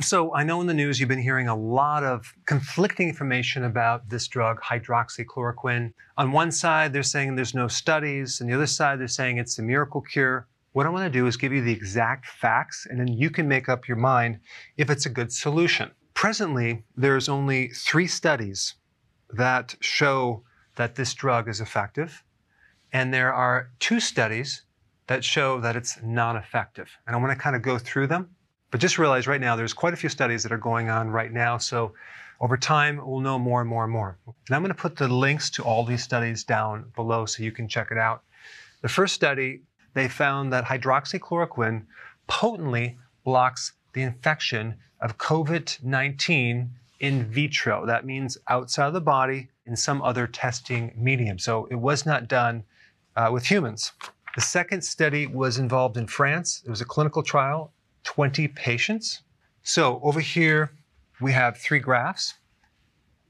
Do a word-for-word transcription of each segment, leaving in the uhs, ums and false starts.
So I know in the news you've been hearing a lot of conflicting information about this drug, hydroxychloroquine. On one side, they're saying there's no studies. On the other side, they're saying it's a miracle cure. What I want to do is give you the exact facts, and then you can make up your mind if it's a good solution. Presently, there's only three studies that show that this drug is effective, and there are two studies that show that it's not effective. And I want to kind of go through them. But just realize right now, there's quite a few studies that are going on right now. So over time, we'll know more and more and more. And I'm going to put the links to all these studies down below so you can check it out. The first study, they found that hydroxychloroquine potently blocks the infection of COVID nineteen in vitro. That means outside of the body in some other testing medium. So it was not done uh, with humans. The second study was involved in France. It was a clinical trial. twenty patients. So over here, we have three graphs.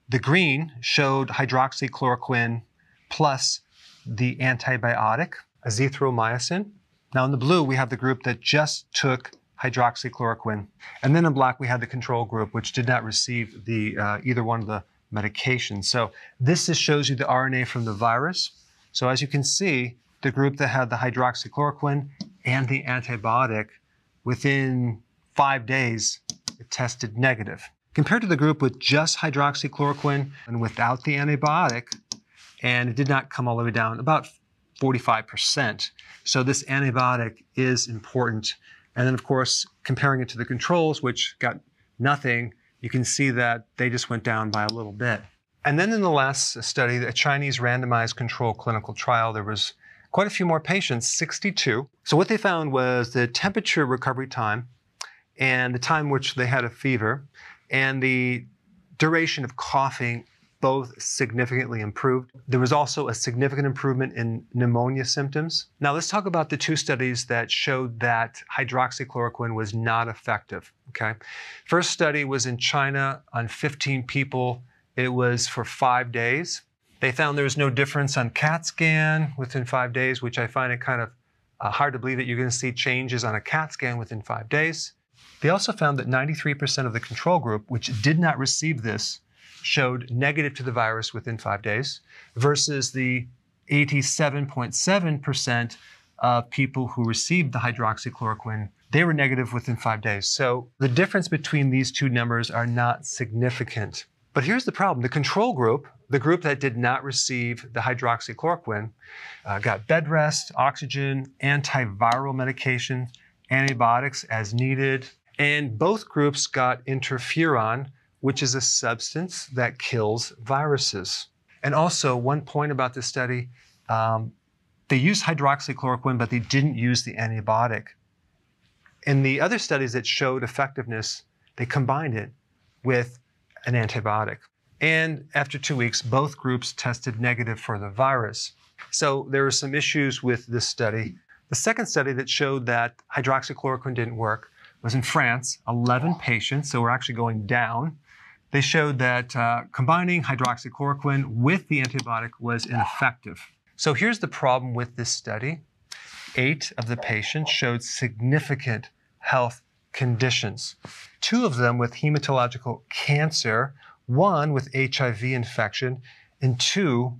The green showed hydroxychloroquine plus the antibiotic, azithromycin. Now in the blue, we have the group that just took hydroxychloroquine. And then in black, we had the control group, which did not receive the uh, either one of the medications. So this is, shows you the R N A from the virus. So as you can see, the group that had the hydroxychloroquine and the antibiotic, within five days, it tested negative. Compared to the group with just hydroxychloroquine and without the antibiotic, and it did not come all the way down, about forty-five percent. So this antibiotic is important. And then of course, comparing it to the controls, which got nothing, you can see that they just went down by a little bit. And then in the last study, a Chinese randomized control clinical trial, there was quite a few more patients, sixty-two. So what they found was the temperature recovery time and the time which they had a fever and the duration of coughing both significantly improved. There was also a significant improvement in pneumonia symptoms. Now let's talk about the two studies that showed that hydroxychloroquine was not effective, okay? First study was in China on fifteen people. It was for five days. They found there was no difference on CAT scan within five days, which I find it kind of uh, hard to believe that you're going to see changes on a CAT scan within five days. They also found that ninety-three percent of the control group, which did not receive this, showed negative to the virus within five days, versus the eighty-seven point seven percent of people who received the hydroxychloroquine. They were negative within five days. So the difference between these two numbers are not significant. But here's the problem. The control group, the group that did not receive the hydroxychloroquine, uh, got bed rest, oxygen, antiviral medication, antibiotics as needed. And both groups got interferon, which is a substance that kills viruses. And also one point about this study, um, they used hydroxychloroquine, but they didn't use the antibiotic. In the other studies that showed effectiveness, they combined it with an antibiotic. And after two weeks, both groups tested negative for the virus. So there were some issues with this study. The second study that showed that hydroxychloroquine didn't work was in France, eleven patients, so we're actually going down. They showed that uh, combining hydroxychloroquine with the antibiotic was ineffective. So here's the problem with this study. Eight of the patients showed significant health conditions. Two of them with hematological cancer, one with H I V infection, and two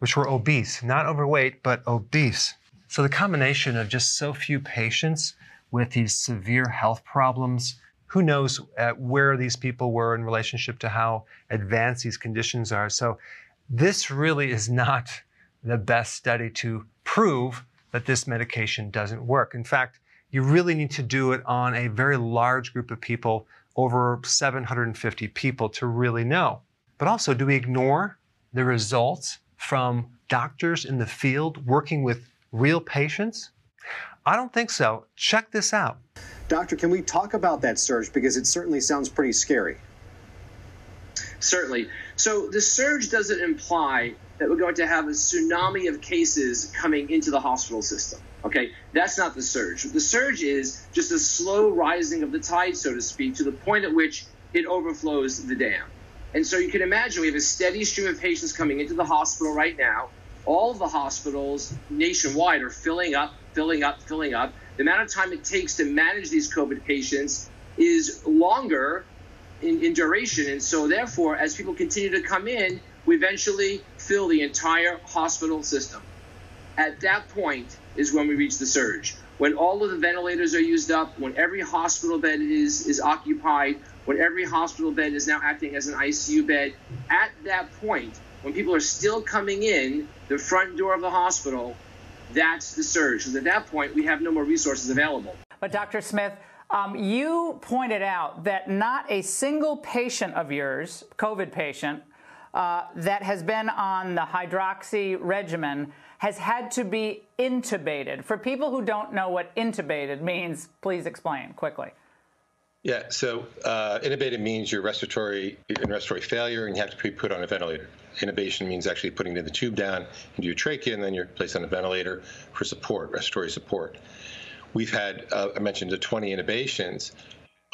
which were obese, not overweight, but obese. So the combination of just so few patients with these severe health problems, who knows at where these people were in relationship to how advanced these conditions are. So this really is not the best study to prove that this medication doesn't work. In fact, you really need to do it on a very large group of people over seven hundred fifty people to really know. But also, do we ignore the results from doctors in the field working with real patients? I don't think so. Check this out. Doctor, can we talk about that surge? Because it certainly sounds pretty scary. Certainly. So the surge doesn't imply that we're going to have a tsunami of cases coming into the hospital system. Okay, that's not the surge. The surge is just a slow rising of the tide, so to speak, to the point at which it overflows the dam. And so you can imagine we have a steady stream of patients coming into the hospital right now. All of the hospitals nationwide are filling up, filling up, filling up. The amount of time it takes to manage these COVID patients is longer in, in duration. And so therefore, as people continue to come in, we eventually fill the entire hospital system. At that point is when we reach the surge, when all of the ventilators are used up, when every hospital bed is, is occupied, when every hospital bed is now acting as an I C U bed. At that point, when people are still coming in the front door of the hospital, that's the surge. Because at that point, we have no more resources available. But Doctor Smith, um, you pointed out that not a single patient of yours, COVID patient, uh, that has been on the hydroxy regimen has had to be intubated. For people who don't know what intubated means, please explain quickly. Yeah, so uh, intubated means you're respiratory, you're in respiratory failure and you have to be put on a ventilator. Intubation means actually putting the tube down into your trachea and then you're placed on a ventilator for support, respiratory support. We've had, uh, I mentioned, the twenty intubations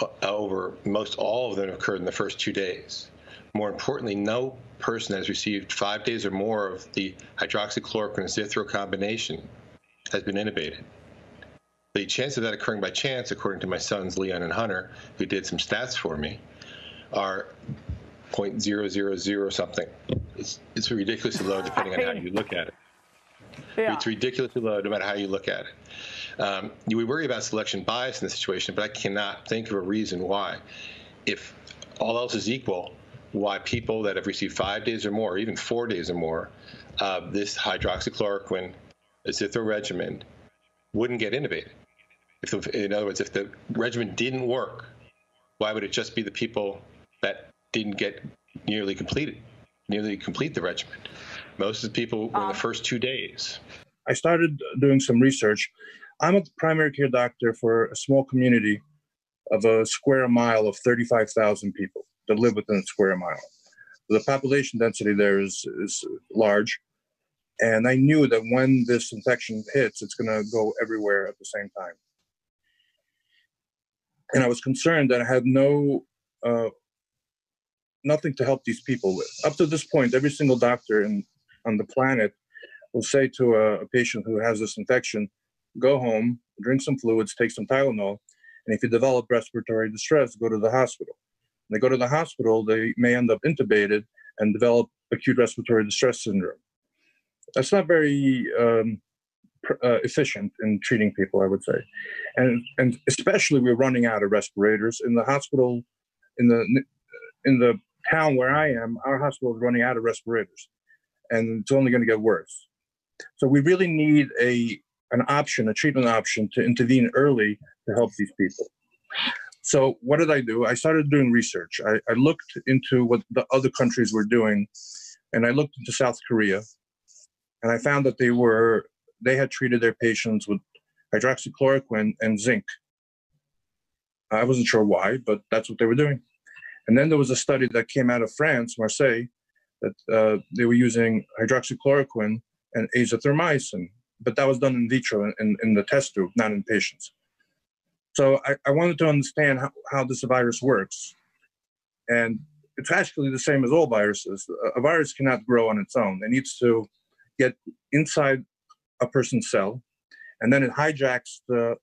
uh, over most all of them occurred in the first two days. More importantly, no person that has received five days or more of the hydroxychloroquine and zithro combination has been intubated. The chance of that occurring by chance, according to my sons, Leon and Hunter, who did some stats for me, are zero point zero zero zero something. It's, it's ridiculously low depending on how you look at it. Yeah. It's ridiculously low no matter how you look at it. Um, you, we worry about selection bias in this situation, but I cannot think of a reason why, if all else is equal, why people that have received five days or more, even four days or more, uh, this hydroxychloroquine, azithro regimen, wouldn't get intubated. If the, in other words, if the regimen didn't work, why would it just be the people that didn't get nearly completed, nearly complete the regimen? Most of the people were in the first two days. I started doing some research. I'm a primary care doctor for a small community of a square mile of thirty-five thousand people that live within a square mile. The population density there is, is large. And I knew that when this infection hits, it's going to go everywhere at the same time. And I was concerned that I had no, uh, nothing to help these people with. Up to this point, every single doctor in, on the planet will say to a, a patient who has this infection, go home, drink some fluids, take some Tylenol, and if you develop respiratory distress, go to the hospital. When they go to the hospital, they may end up intubated and develop acute respiratory distress syndrome. That's not very um, pr uh, efficient in treating people, I would say. And, and especially we're running out of respirators. In the hospital, in the, in the town where I am, our hospital is running out of respirators. And it's only going to get worse. So we really need a, an option, a treatment option to intervene early to help these people. So what did I do? I started doing research. I, I looked into what the other countries were doing. And I looked into South Korea. And I found that they were, they had treated their patients with hydroxychloroquine and zinc. I wasn't sure why, but that's what they were doing. And then there was a study that came out of France, Marseille, that uh, they were using hydroxychloroquine and azithromycin, but that was done in vitro, in, in the test tube, not in patients. So I, I wanted to understand how, how this virus works. And it's actually the same as all viruses. A virus cannot grow on its own. It needs to get inside a person's cell, and then it hijacks the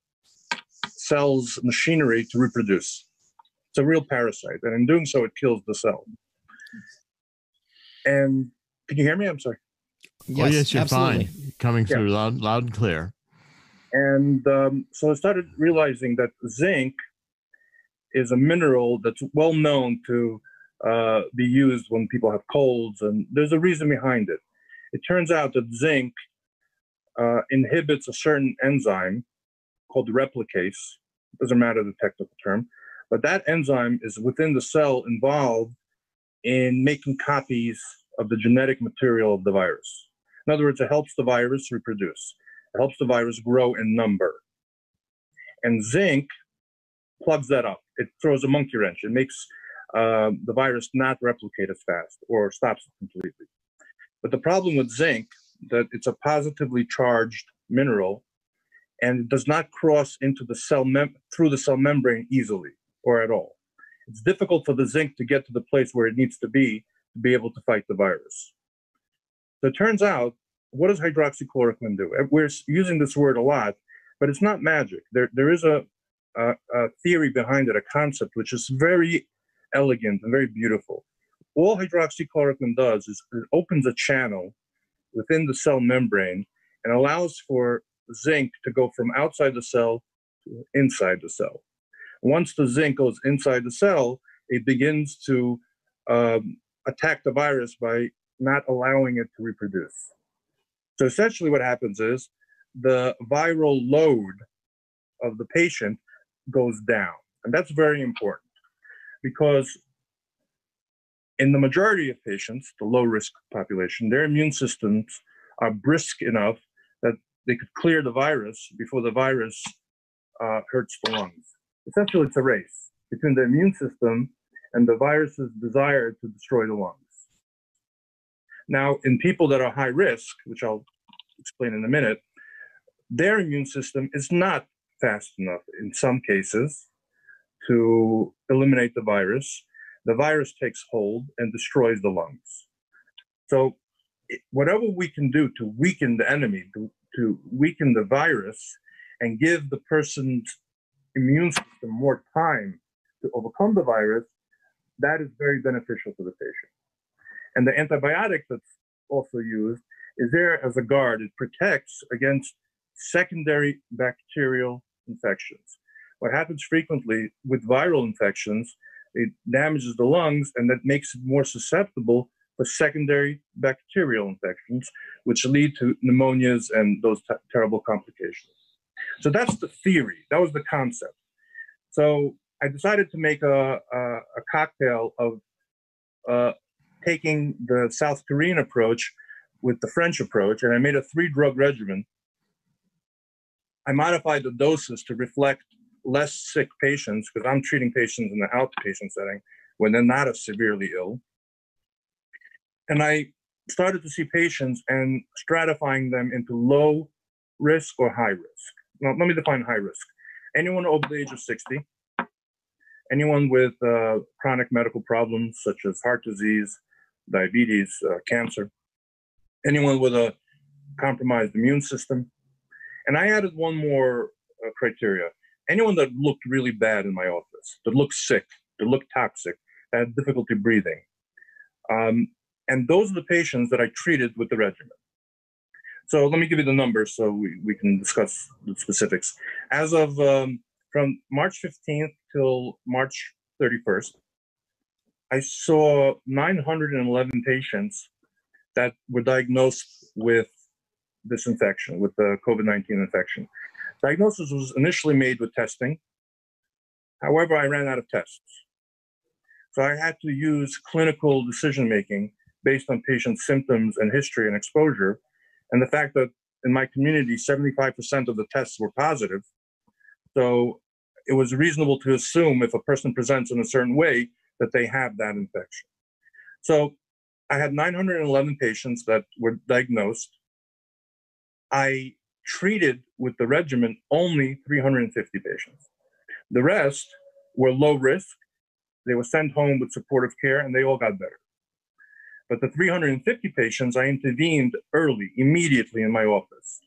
cell's machinery to reproduce. It's a real parasite, and in doing so, it kills the cell. And can you hear me? I'm sorry. Yes, oh, yes you're absolutely. Fine. Coming through yeah. loud, loud and clear. And um, so I started realizing that zinc is a mineral that's well known to uh, be used when people have colds, and there's a reason behind it. It turns out that zinc uh, inhibits a certain enzyme called replicase. It doesn't matter the technical term, But that enzyme is within the cell involved in making copies of the genetic material of the virus. In other words, it helps the virus reproduce. It helps the virus grow in number. And zinc plugs that up. It throws a monkey wrench. It makes uh, the virus not replicate as fast or stops it completely. But the problem with zinc, that it's a positively charged mineral and does not cross into the cell mem- through the cell membrane easily or at all. It's difficult for the zinc to get to the place where it needs to be to be able to fight the virus. So it turns out, what does hydroxychloroquine do? We're using this word a lot, but it's not magic. There, there is a, a, a theory behind it, a concept, which is very elegant and very beautiful. All hydroxychloroquine does is it opens a channel within the cell membrane and allows for zinc to go from outside the cell to inside the cell. Once the zinc goes inside the cell, it begins to um, attack the virus by not allowing it to reproduce. So essentially what happens is the viral load of the patient goes down. And that's very important because in the majority of patients, the low-risk population, their immune systems are brisk enough that they could clear the virus before the virus uh, hurts the lungs. Essentially, it's a race between the immune system and the virus's desire to destroy the lungs. Now, in people that are high risk, which I'll explain in a minute, their immune system is not fast enough in some cases to eliminate the virus. The virus takes hold and destroys the lungs. So whatever we can do to weaken the enemy, to, to weaken the virus and give the person's immune system more time to overcome the virus, that is very beneficial to the patient. And the antibiotic that's also used is there as a guard. It protects against secondary bacterial infections. What happens frequently with viral infections, it damages the lungs and that makes it more susceptible for secondary bacterial infections, which lead to pneumonias and those t- terrible complications. So that's the theory. That was the concept. So I decided to make a, a, a cocktail of uh, taking the South Korean approach with the French approach, and I made a three-drug regimen. I modified the doses to reflect less sick patients, because I'm treating patients in the outpatient setting when they're not as severely ill. And I started to see patients and stratifying them into low risk or high risk. Now, let me define high risk. Anyone over the age of sixty, anyone with uh, chronic medical problems such as heart disease, diabetes, uh, cancer, anyone with a compromised immune system. And I added one more uh, criteria. Anyone that looked really bad in my office, that looked sick, that looked toxic, that had difficulty breathing. Um, and those are the patients that I treated with the regimen. So let me give you the numbers so we, we can discuss the specifics. As of um, from March fifteenth till March thirty-first, I saw nine hundred eleven patients that were diagnosed with this infection, with the COVID nineteen infection. Diagnosis was initially made with testing. However, I ran out of tests. So I had to use clinical decision-making based on patient symptoms and history and exposure. And the fact that in my community, seventy-five percent of the tests were positive. So it was reasonable to assume if a person presents in a certain way that they have that infection. So I had nine hundred eleven patients that were diagnosed. I treated with the regimen only three hundred fifty patients. The rest were low risk. They were sent home with supportive care and they all got better. But the three hundred fifty patients, I intervened early, immediately in my office,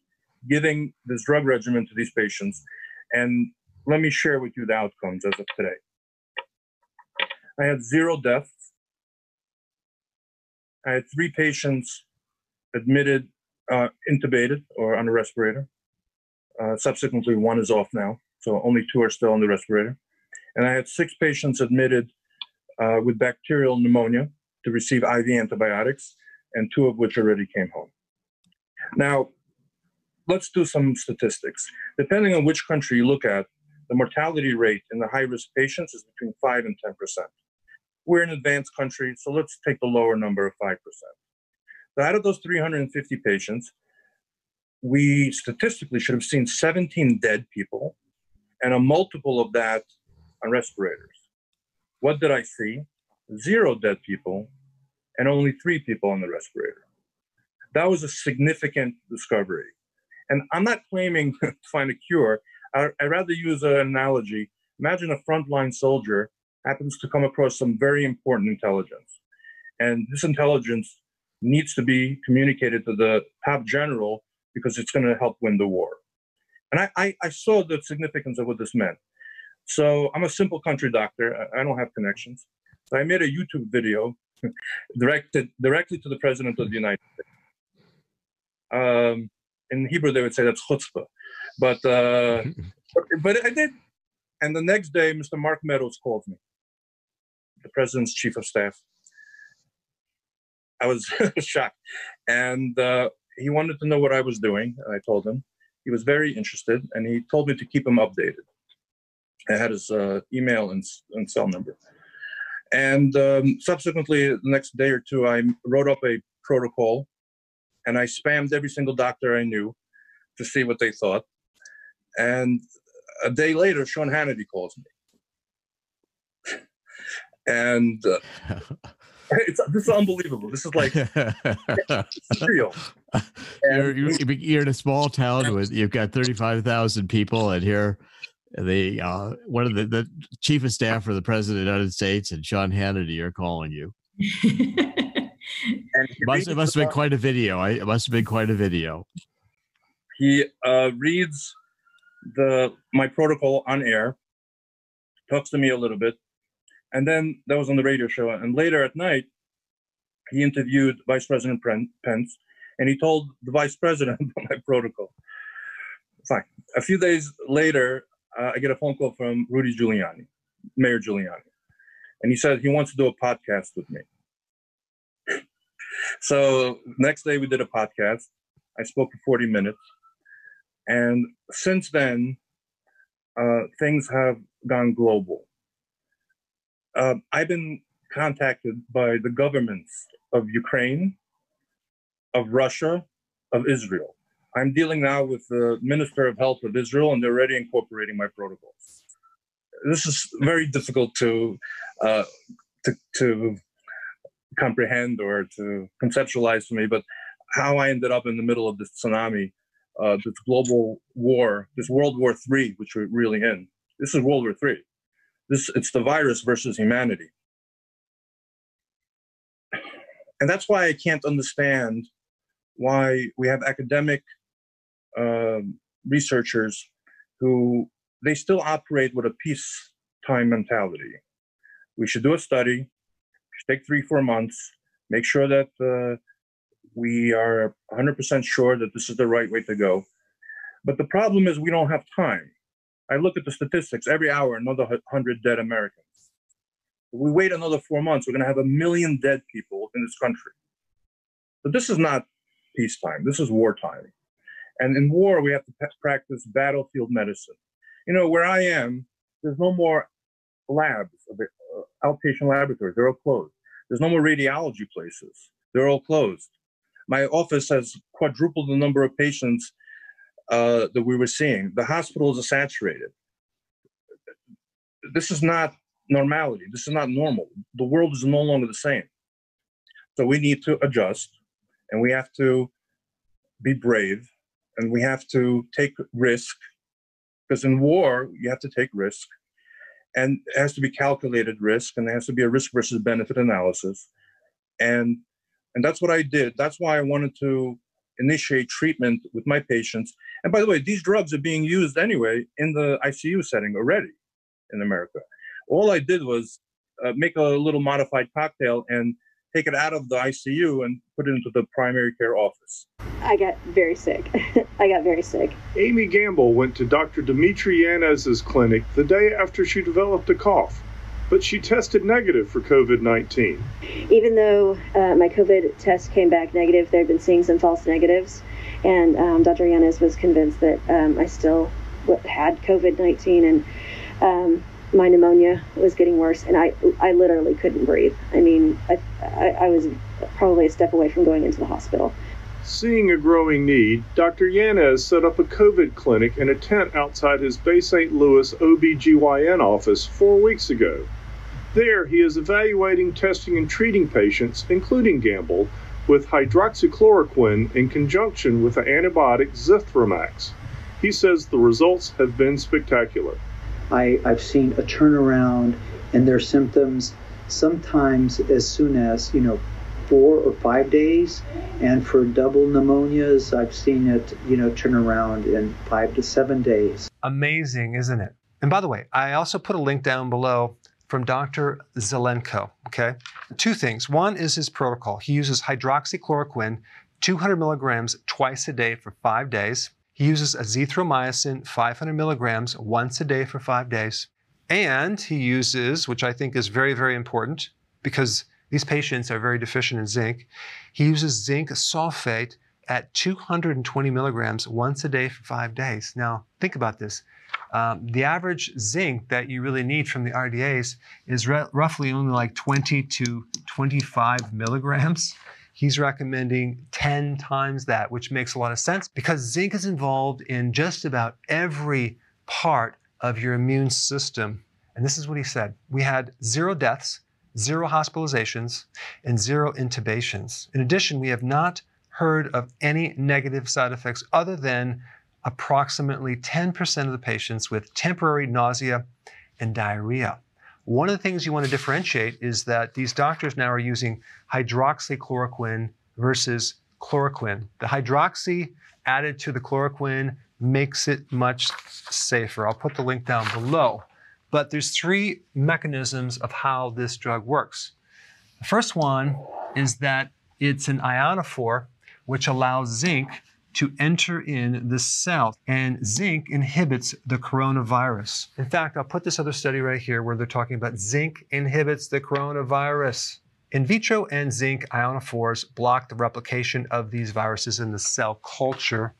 giving this drug regimen to these patients. And let me share with you the outcomes as of today. I had zero deaths. I had three patients admitted, uh, intubated or on a respirator. Uh, subsequently, one is off now, so only two are still on the respirator. And I had six patients admitted uh, with bacterial pneumonia to receive I V antibiotics, and two of which already came home. Now, let's do some statistics. Depending on which country you look at, The mortality rate in the high-risk patients is between five and ten percent. We're an advanced country, so let's take the lower number of five percent. So out of those three hundred fifty patients, we statistically should have seen seventeen dead people and a multiple of that on respirators. What did I see? Zero dead people and only three people on the respirator. That was a significant discovery. And I'm not claiming to find a cure. I, I'd rather use an analogy. Imagine a frontline soldier happens to come across some very important intelligence. And this intelligence needs to be communicated to the top general because it's going to help win the war. And I, I, I saw the significance of what this meant. So I'm a simple country doctor. I don't have connections. So I made a YouTube video directed directly to the President of the United States. Um, in Hebrew, they would say that's chutzpah. But, uh, but, but I did. And the next day, Mister Mark Meadows called me, the President's chief of staff. I was shocked. And uh, he wanted to know what I was doing. And I told him. He was very interested. And he told me to keep him updated. I had his uh, email and, and cell number. And um, subsequently, the next day or two, I wrote up a protocol. And I spammed every single doctor I knew to see what they thought. And a day later, Sean Hannity calls me. and uh, it's, this is unbelievable. This is like, it's real. You're, you're in a small town with, you've got thirty-five thousand people, and here the, uh, one of the, the chief of staff for the President of the United States and Sean Hannity are calling you. And it must, it must have been quite a video. I, it must have been quite a video. He uh, reads the my protocol on air, talks to me a little bit, and then that was on the radio show. And later at night, he interviewed Vice President Pence, and he told the Vice President about my protocol. Fine. A few days later, uh, I get a phone call from Rudy Giuliani, Mayor Giuliani, and he said he wants to do a podcast with me. So next day we did a podcast. I spoke for forty minutes. And since then, uh, things have gone global. Uh, I've been contacted by the governments of Ukraine, of Russia, of Israel. I'm dealing now with the Minister of Health of Israel, and they're already incorporating my protocols. This is very difficult to uh, to, to comprehend or to conceptualize for me, but how I ended up in the middle of this tsunami, uh, this global war, this World War Three, which we're really in. This is World War Three. This it's the virus versus humanity, and that's why I can't understand why we have academic um, researchers who they still operate with a peacetime mentality. We should do a study. Take three, four months, make sure that uh, we are one hundred percent sure that this is the right way to go. But the problem is we don't have time. I look at the statistics. Every hour, another one hundred dead Americans. If we wait another four months, we're going to have a million dead people in this country. But this is not peacetime. This is wartime. And in war, we have to practice battlefield medicine. You know, where I am, there's no more labs available. Outpatient laboratories, they're all closed. There's no more radiology places. They're all closed. My office has quadrupled the number of patients uh, that we were seeing. The hospitals are saturated. This is not normality. This is not normal. The world is no longer the same. So we need to adjust, and we have to be brave, and we have to take risk, because in war, you have to take risk. And it has to be calculated risk, and there has to be a risk versus benefit analysis. And, and that's what I did. That's why I wanted to initiate treatment with my patients. And by the way, these drugs are being used anyway in the I C U setting already in America. All I did was uh, make a little modified cocktail and take it out of the I C U and put it into the primary care office. I got very sick. I got very sick. Amy Gamble went to Doctor Dimitri Yanez's clinic the day after she developed a cough, but she tested negative for COVID nineteen. Even though uh, my COVID test came back negative, they've been seeing some false negatives, and um, Doctor Yanez was convinced that um, I still had COVID nineteen, and um, my pneumonia was getting worse, and I I literally couldn't breathe. I mean, I, I, I was probably a step away from going into the hospital. Seeing a growing need, Doctor Yanez set up a COVID clinic in a tent outside his Bay Saint Louis O B G Y N office four weeks ago. There, he is evaluating, testing, and treating patients, including Gamble, with hydroxychloroquine in conjunction with the antibiotic Zithromax. He says the results have been spectacular. I, I've seen a turnaround in their symptoms sometimes as soon as, you know, four or five days. And for double pneumonias, I've seen it, you know, turn around in five to seven days. Amazing, isn't it? And by the way, I also put a link down below from Doctor Zelenko, okay? Two things. One is his protocol. He uses hydroxychloroquine, two hundred milligrams twice a day for five days. He uses azithromycin, five hundred milligrams once a day for five days. And he uses, which I think is very, very important because these patients are very deficient in zinc, he uses zinc sulfate at two hundred twenty milligrams once a day for five days. Now, think about this. Um, the average zinc that you really need from the R D As is re- roughly only like twenty to twenty-five milligrams. He's recommending ten times that, which makes a lot of sense because zinc is involved in just about every part of your immune system. And this is what he said. We had zero deaths, zero hospitalizations, and zero intubations. In addition, we have not heard of any negative side effects other than approximately ten percent of the patients with temporary nausea and diarrhea. One of the things you want to differentiate is that these doctors now are using hydroxychloroquine versus chloroquine. The hydroxy added to the chloroquine makes it much safer. I'll put the link down below. But there's three mechanisms of how this drug works. The first one is that it's an ionophore, which allows zinc to enter in the cell, and zinc inhibits the coronavirus. In fact, I'll put this other study right here where they're talking about zinc inhibits the coronavirus. In vitro and zinc ionophores block the replication of these viruses in the cell culture.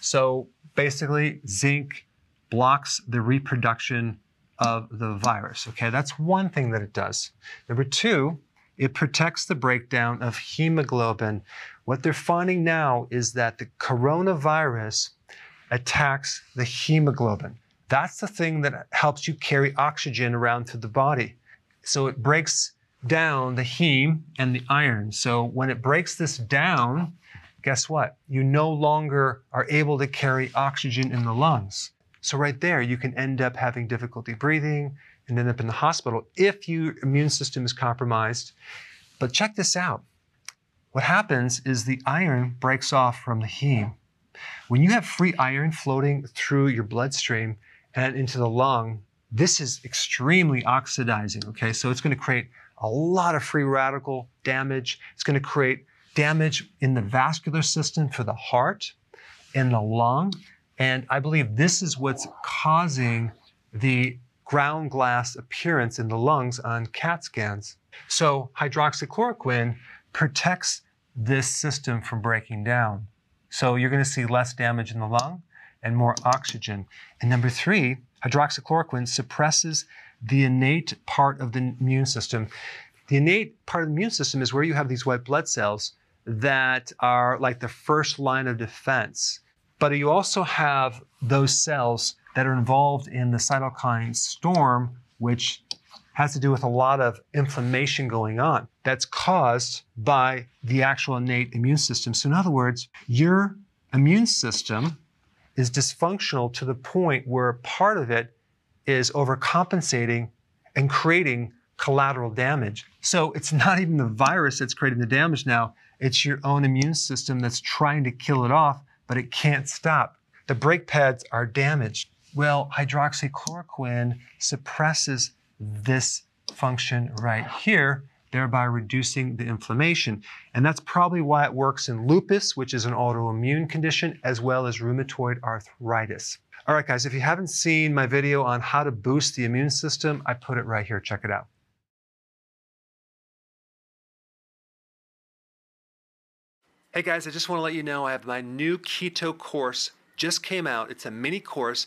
So basically, zinc blocks the reproduction of the virus, okay? That's one thing that it does. Number two, it protects the breakdown of hemoglobin. What they're finding now is that the coronavirus attacks the hemoglobin. That's the thing that helps you carry oxygen around through the body. So it breaks down the heme and the iron. So when it breaks this down, guess what? You no longer are able to carry oxygen in the lungs. So right there, you can end up having difficulty breathing, and end up in the hospital if your immune system is compromised. But check this out. What happens is the iron breaks off from the heme. When you have free iron floating through your bloodstream and into the lung, this is extremely oxidizing, okay? So it's gonna create a lot of free radical damage. It's gonna create damage in the vascular system for the heart and the lung. And I believe this is what's causing the ground glass appearance in the lungs on CAT scans. So hydroxychloroquine protects this system from breaking down. So you're gonna see less damage in the lung and more oxygen. And number three, hydroxychloroquine suppresses the innate part of the immune system. The innate part of the immune system is where you have these white blood cells that are like the first line of defense. But you also have those cells that are involved in the cytokine storm, which has to do with a lot of inflammation going on that's caused by the actual innate immune system. So in other words, your immune system is dysfunctional to the point where part of it is overcompensating and creating collateral damage. So it's not even the virus that's creating the damage now, it's your own immune system that's trying to kill it off, but it can't stop. The brake pads are damaged. Well, hydroxychloroquine suppresses this function right here, thereby reducing the inflammation. And that's probably why it works in lupus, which is an autoimmune condition, as well as rheumatoid arthritis. All right, guys, if you haven't seen my video on how to boost the immune system, I put it right here. Check it out. Hey, guys, I just want to let you know I have my new keto course just came out. It's a mini course.